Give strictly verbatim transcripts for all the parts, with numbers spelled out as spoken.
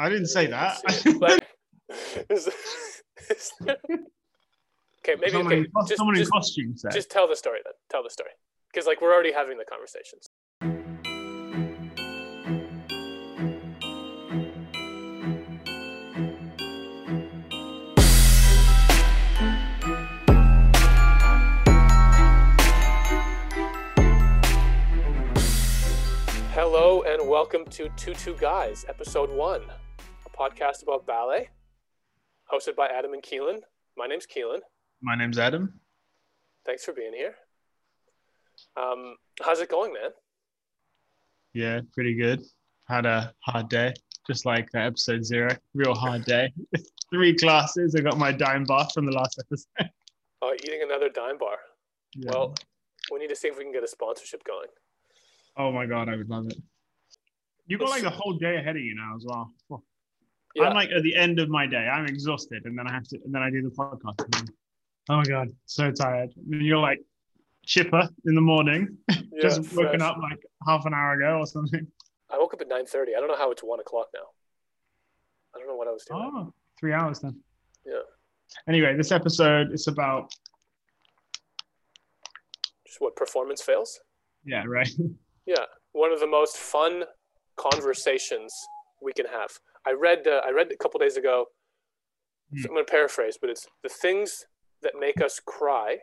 I didn't say that. Like, is, is there... Okay, maybe someone, okay, just, someone just, in costume set. Just tell the story then. Tell the story, because like we're already having the conversations. Hello and welcome to Tutu Guys, episode one, a podcast about ballet, hosted by Adam and Keelan. My name's Keelan. My name's Adam. Thanks for being here. Um, how's it going, man? Yeah, pretty good. Had a hard day, just like episode zero. Real hard day. Three classes. I got my dime bar from the last episode. Oh, eating another dime bar. Yeah. Well, we need to see if we can get a sponsorship going. Oh my God, I would love it. You got like a whole day ahead of you now as well. Oh. Yeah. I'm like at the end of my day. I'm exhausted, and then I have to, and then I do the podcast. And then, oh my God, so tired. And you're like chipper in the morning, yeah, just fresh. Woken up like half an hour ago or something. I woke up at nine thirty. I don't know how it's one o'clock now. I don't know what I was doing. Oh, three hours then. Yeah. Anyway, this episode is about just what performance fails. Yeah. Right. Yeah, one of the most fun conversations we can have. I read uh, I read a couple days ago, so I'm going to paraphrase, but it's the things that make us cry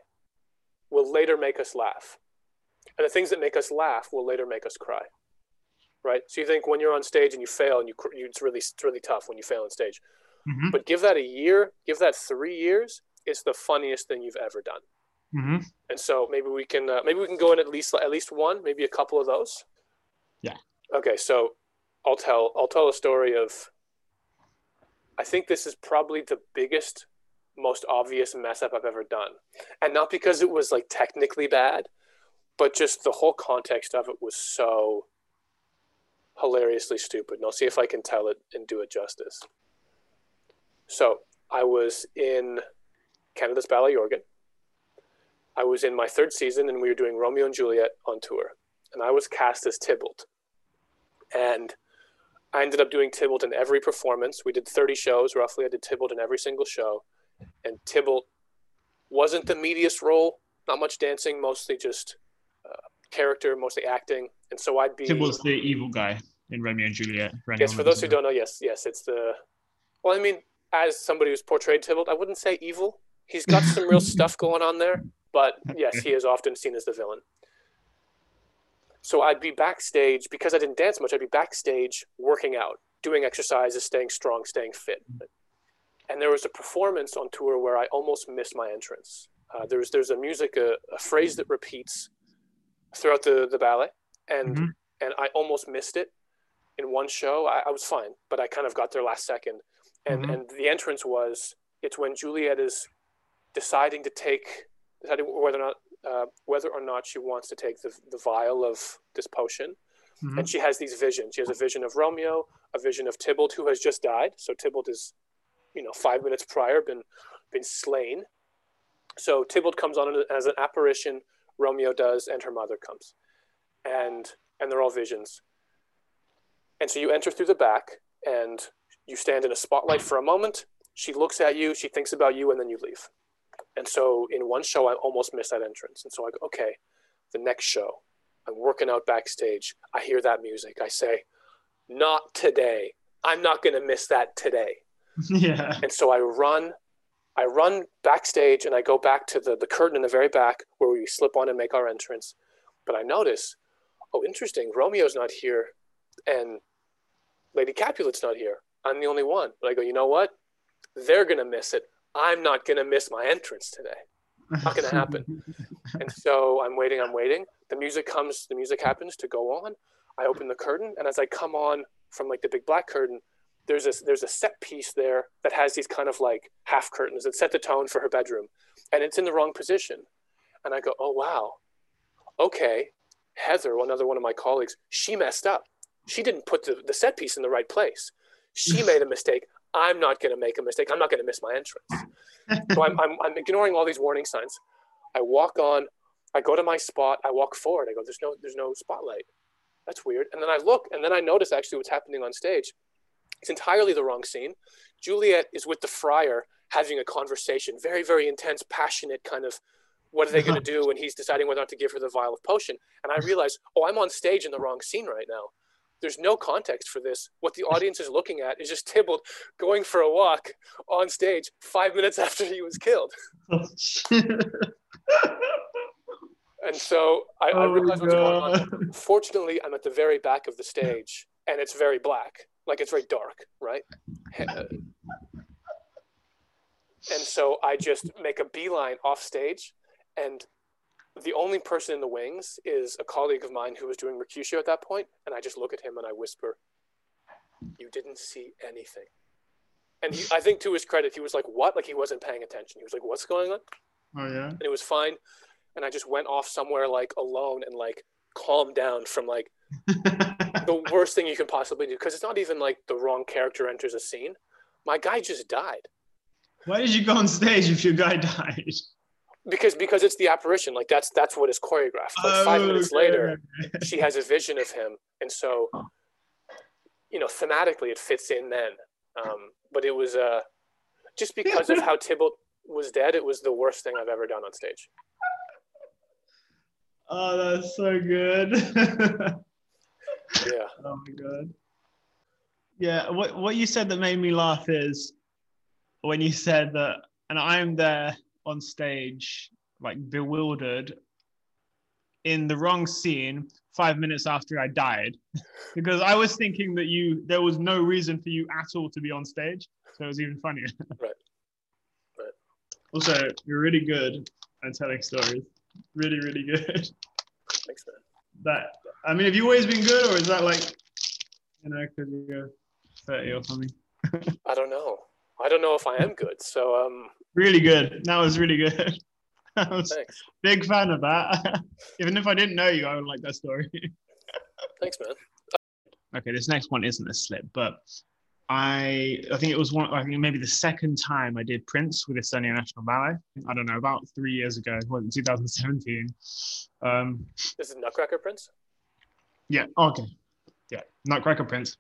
will later make us laugh. And the things that make us laugh will later make us cry, right? So you think when you're on stage and you fail and you, you it's really it's really tough when you fail on stage. Mm-hmm. But give that a year, give that three years, it's the funniest thing you've ever done. Mm-hmm. And so maybe we can uh, maybe we can go in at least at least one, maybe a couple of those. Yeah. Okay, so I'll tell I'll tell a story of. I think this is probably the biggest, most obvious mess up I've ever done, and not because it was like technically bad, but just the whole context of it was so hilariously stupid. And I'll see if I can tell it and do it justice. So I was in Canada's Ballet Organ. I was in my third season and we were doing Romeo and Juliet on tour. And I was cast as Tybalt. And I ended up doing Tybalt in every performance. We did thirty shows roughly. I did Tybalt in every single show. And Tybalt wasn't the meatiest role, not much dancing, mostly just uh, character, mostly acting. And so I'd be... Tybalt's the evil guy in Romeo and Juliet. Romeo yes, for those who don't know, yes, yes, it's the... Well, I mean, as somebody who's portrayed Tybalt, I wouldn't say evil. He's got some real stuff going on there. But yes, he is often seen as the villain. So I'd be backstage, because I didn't dance much, I'd be backstage working out, doing exercises, staying strong, staying fit. And there was a performance on tour where I almost missed my entrance. Uh, there's there's a music, a, a phrase that repeats throughout the, the ballet. And mm-hmm. and I almost missed it in one show. I, I was fine, but I kind of got there last second. And, mm-hmm. and the entrance was, it's when Juliet is deciding to take... whether or not uh, whether or not she wants to take the, the vial of this potion. Mm-hmm. And she has these visions. She has a vision of Romeo, a vision of Tybalt, who has just died. So Tybalt is, you know, five minutes prior been been slain. So Tybalt comes on as an apparition, Romeo does, and her mother comes. And and they're all visions. And so you enter through the back and you stand in a spotlight for a moment. She looks at you, she thinks about you, and then you leave. And so in one show, I almost missed that entrance. And so I go, okay, the next show, I'm working out backstage. I hear that music. I say, not today. I'm not going to miss that today. Yeah. And so I run, I run backstage and I go back to the, the curtain in the very back where we slip on and make our entrance. But I notice, oh, interesting. Romeo's not here and Lady Capulet's not here. I'm the only one. But I go, you know what? They're going to miss it. I'm not going to miss my entrance today. Not going to happen. And so I'm waiting, I'm waiting. The music comes, the music happens to go on. I open the curtain. And as I come on from like the big black curtain, there's this, there's a set piece there that has these kind of like half curtains that set the tone for her bedroom. And it's in the wrong position. And I go, oh, wow. Okay. Heather, another one of my colleagues, she messed up. She didn't put the, the set piece in the right place. She made a mistake. I'm not going to make a mistake. I'm not going to miss my entrance. So I'm, I'm, I'm ignoring all these warning signs. I walk on, I go to my spot, I walk forward. I go, there's no, there's no spotlight. That's weird. And then I look, and then I notice actually what's happening on stage It's entirely the wrong scene. Juliet is with the friar having a conversation, very, very intense, passionate kind of, what are they going to do? And he's deciding whether or not to give her the vial of potion. And I realize, oh, I'm on stage in the wrong scene right now. There's no context for this. What the audience is looking at is just Tybalt going for a walk on stage five minutes after he was killed. Oh, and so I, oh, I realized what's going on. Fortunately, I'm at the very back of the stage and it's very black. Like it's very dark, right? And so I just make a beeline off stage, and the only person in the wings is a colleague of mine who was doing Mercutio at that point, and I just look at him and I whisper, "You didn't see anything." And he, I think to his credit, he was like, "What?" Like he wasn't paying attention. He was like, "What's going on?" Oh yeah. And it was fine, and I just went off somewhere like alone and like calmed down from like the worst thing you can possibly do, because it's not even like the wrong character enters a scene. My guy just died. Why did you go on stage if your guy died? Because because it's the apparition. Like that's that's what is choreographed. Like oh, five minutes okay. later, she has a vision of him, and so you know thematically it fits in then. Um, but it was uh, just because of how Tybalt was dead. It was the worst thing I've ever done on stage. Oh, that's so good. Yeah. Oh my god. Yeah. What what you said that made me laugh is when you said that, and I'm there on stage, like bewildered, in the wrong scene, five minutes after I died, because I was thinking that you there was no reason for you at all to be on stage, so it was even funnier. Right. Right. Also, you're really good at telling stories. Really, really good. Thanks, man. That I mean, have you always been good, or is that like, you know, because you're thirty or something? I don't know. I don't know if I am good, so um. Really good. That was really good. I was Thanks. Big fan of that. Even if I didn't know you, I would like that story. Thanks, man. Okay, this next one isn't a slip, but I I think it was one. I think maybe the second time I did Prince with Estonian National Ballet. I don't know, about three years ago. It wasn't twenty seventeen. Um, this is Nutcracker Prince. Yeah. Oh, okay. Yeah, Nutcracker Prince.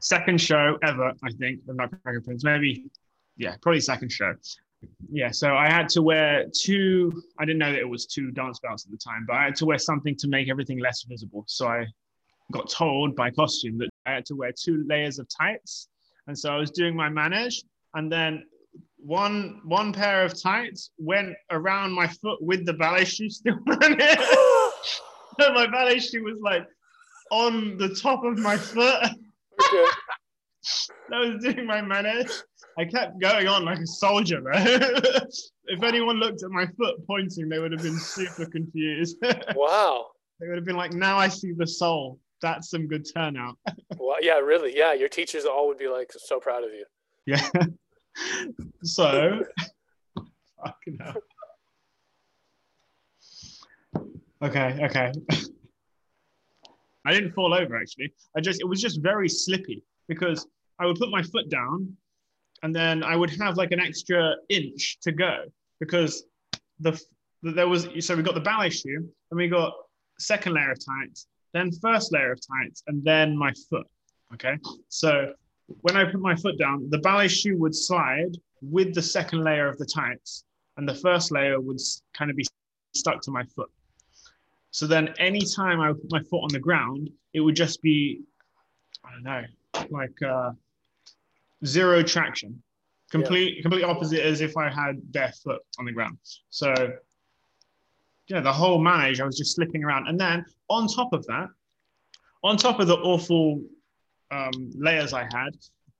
Second show ever, I think, of Nutcracker Prince. Maybe, yeah, probably second show. Yeah, so I had to wear two, I didn't know that it was two dance belts at the time, but I had to wear something to make everything less visible. So I got told by costume that I had to wear two layers of tights. And so I was doing my manège, and then one one pair of tights went around my foot with the ballet shoe still on it. And my ballet shoe was like on the top of my foot. Okay. I was doing my manège. I kept going on like a soldier, man. If anyone looked at my foot pointing, they would have been super confused. Wow. They would have been like, now I see the soul. That's some good turnout. Well, yeah, really. Yeah, your teachers all would be like so proud of you. Yeah. So, fucking hell. Okay, okay. I didn't fall over, actually. I just, it was just very slippy because I would put my foot down and then I would have like an extra inch to go because the, there was, so we got the ballet shoe and we got second layer of tights, then first layer of tights, and then my foot, okay? So when I put my foot down, the ballet shoe would slide with the second layer of the tights and the first layer would kind of be stuck to my foot. So then any time I would put my foot on the ground, it would just be, I don't know, like uh, zero traction. Complete, yeah. Complete opposite as if I had bare foot on the ground. So yeah, the whole manège, I was just slipping around. And then on top of that, on top of the awful um, layers I had,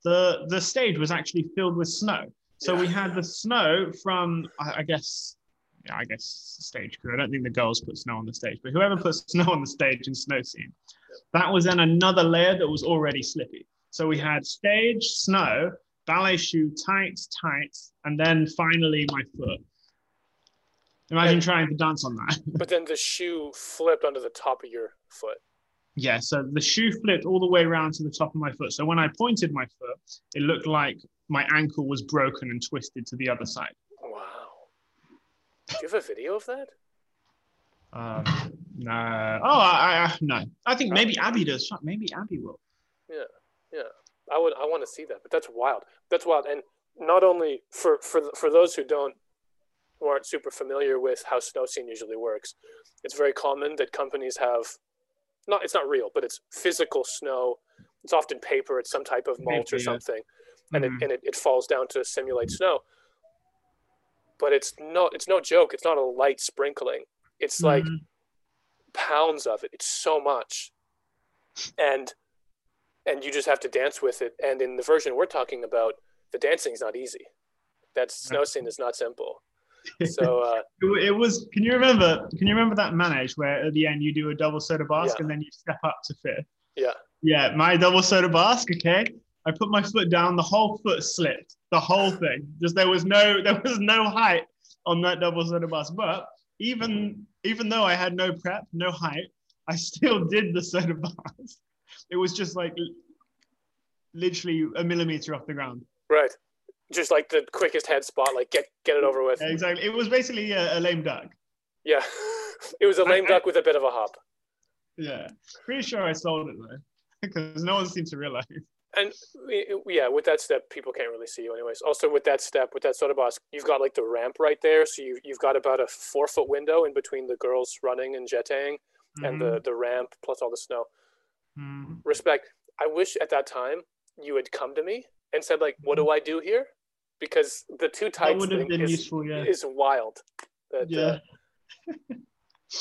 the, the stage was actually filled with snow. So yeah. We had the snow from, I, I guess, Yeah, I guess stage crew. I don't think the girls put snow on the stage, but whoever puts snow on the stage in snow scene, that was then another layer that was already slippy. So we had stage, snow, ballet shoe, tights, tights, and then finally my foot. Imagine and, trying to dance on that. But then the shoe flipped under the top of your foot. Yeah, so the shoe flipped all the way around to the top of my foot. So when I pointed my foot, it looked like my ankle was broken and twisted to the other side. Do you have a video of that? Um, no. Oh, I, I no. I think maybe Abby does. Maybe Abby will. Yeah, yeah. I would, I want to see that, but that's wild. That's wild. And not only for, for, for those who don't, who aren't super familiar with how snow scene usually works, it's very common that companies have, not, it's not real, but it's physical snow. It's often paper. It's some type of mulch Maybe, or something. Yeah. And, mm-hmm. it, and it, it falls down to simulate snow. But it's no, it's no joke. It's not a light sprinkling. It's mm-hmm. like pounds of it. It's so much. And and you just have to dance with it. And in the version we're talking about, the dancing is not easy. That snow scene is not simple. So uh, it, it was. Can you remember? Can you remember that manège where at the end you do a double soda basque yeah. and then you step up to fifth? Yeah. Yeah, my double soda basque. Okay, I put my foot down. The whole foot slipped. The whole thing. Just there was no there was no height on that double soda basque. But even even though I had no prep, no height, I still did the soda basque. It was just like literally a millimeter off the ground. Right. Just like the quickest head spot, like get get it over with. Yeah, exactly. It was basically a, a lame duck. Yeah. It was a lame I, duck with a bit of a hop. Yeah. Pretty sure I sold it though, because no one seemed to realize. And yeah, with that step, people can't really see you anyways. Also with that step, with that soda basque, you've got like the ramp right there. So you, you've got about a four foot window in between the girls running and jeting mm-hmm. and the, the ramp plus all the snow. Mm-hmm. Respect. I wish at that time you had come to me and said like, what do I do here? Because the two tights thing is, useful, yeah. is wild. That, yeah. uh,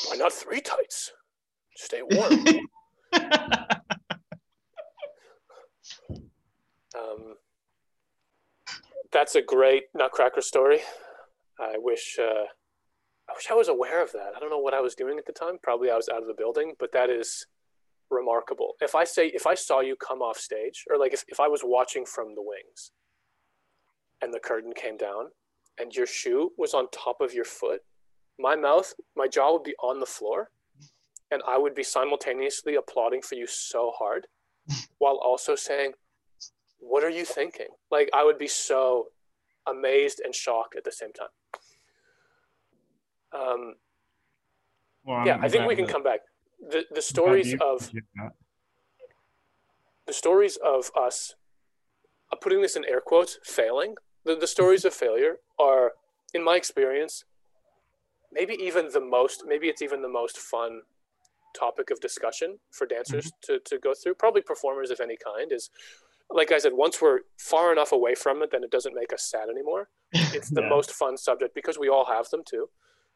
why not three tights? Stay warm. um, that's a great Nutcracker story. I wish, uh, I wish I was aware of that. I don't know what I was doing at the time. Probably I was out of the building, but that is remarkable. If I say, if I saw you come off stage, or like if, if I was watching from the wings, and the curtain came down and your shoe was on top of your foot, my mouth, my jaw would be on the floor and I would be simultaneously applauding for you so hard while also saying, what are you thinking? Like I would be so amazed and shocked at the same time. Um, well, yeah, I think we can come back. The, the stories of, the stories of us, I'm putting this in air quotes, failing. The, the stories of failure are, in my experience, maybe even the most, maybe it's even the most fun topic of discussion for dancers mm-hmm. to, to go through, probably performers of any kind is, like I said, once we're far enough away from it, then it doesn't make us sad anymore. It's the yeah. most fun subject because we all have them too.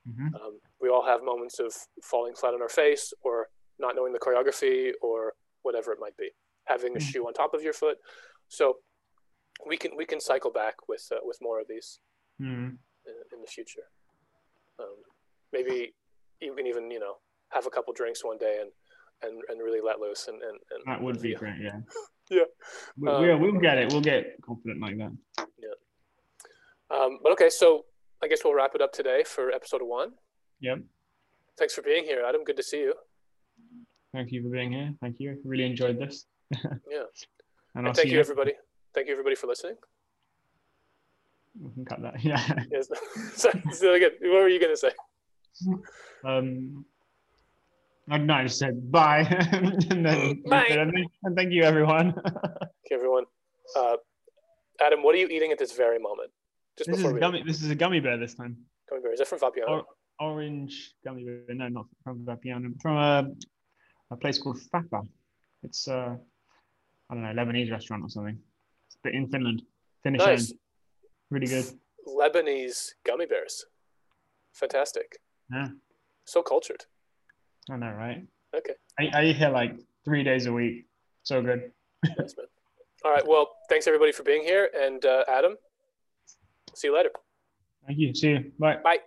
Mm-hmm. Um, we all have moments of falling flat on our face or not knowing the choreography or whatever it might be, having mm-hmm. a shoe on top of your foot. So we can we can cycle back with uh, with more of these mm. in, in the future. Um, maybe you can even you know have a couple drinks one day and and, and really let loose and, and, and that would be yeah. great. Yeah, yeah. We, um, we'll, we'll get it. We'll get confident like that. Yeah. Um, but okay, so I guess we'll wrap it up today for episode one. Yep. Thanks for being here, Adam. Good to see you. Thank you for being here. Thank you. Really enjoyed this. Yeah. And, and thank you, you everybody. Thank you, everybody, for listening. We can cut that. Yeah. Yes. Sorry, so again, what were you going to say? Um, I don't know. I just said bye. and then, bye. And, then, and thank you, everyone. Okay, everyone. Uh, Adam, what are you eating at this very moment? Just this, before is we gummy, this is a gummy bear this time. Gummy bear. Is that from Vapiano? Or, orange gummy bear. No, not from Vapiano. From a, a place called Fapa. It's, uh, I don't know, Lebanese restaurant or something. But in Finland. Finnish nice. End. Really good. Lebanese gummy bears. Fantastic. Yeah. So cultured. I know, right? Okay. I, I eat here like three days a week. So good. Thanks, man. All right. Well, thanks everybody for being here. And uh, Adam, see you later. Thank you. See you. Bye. Bye.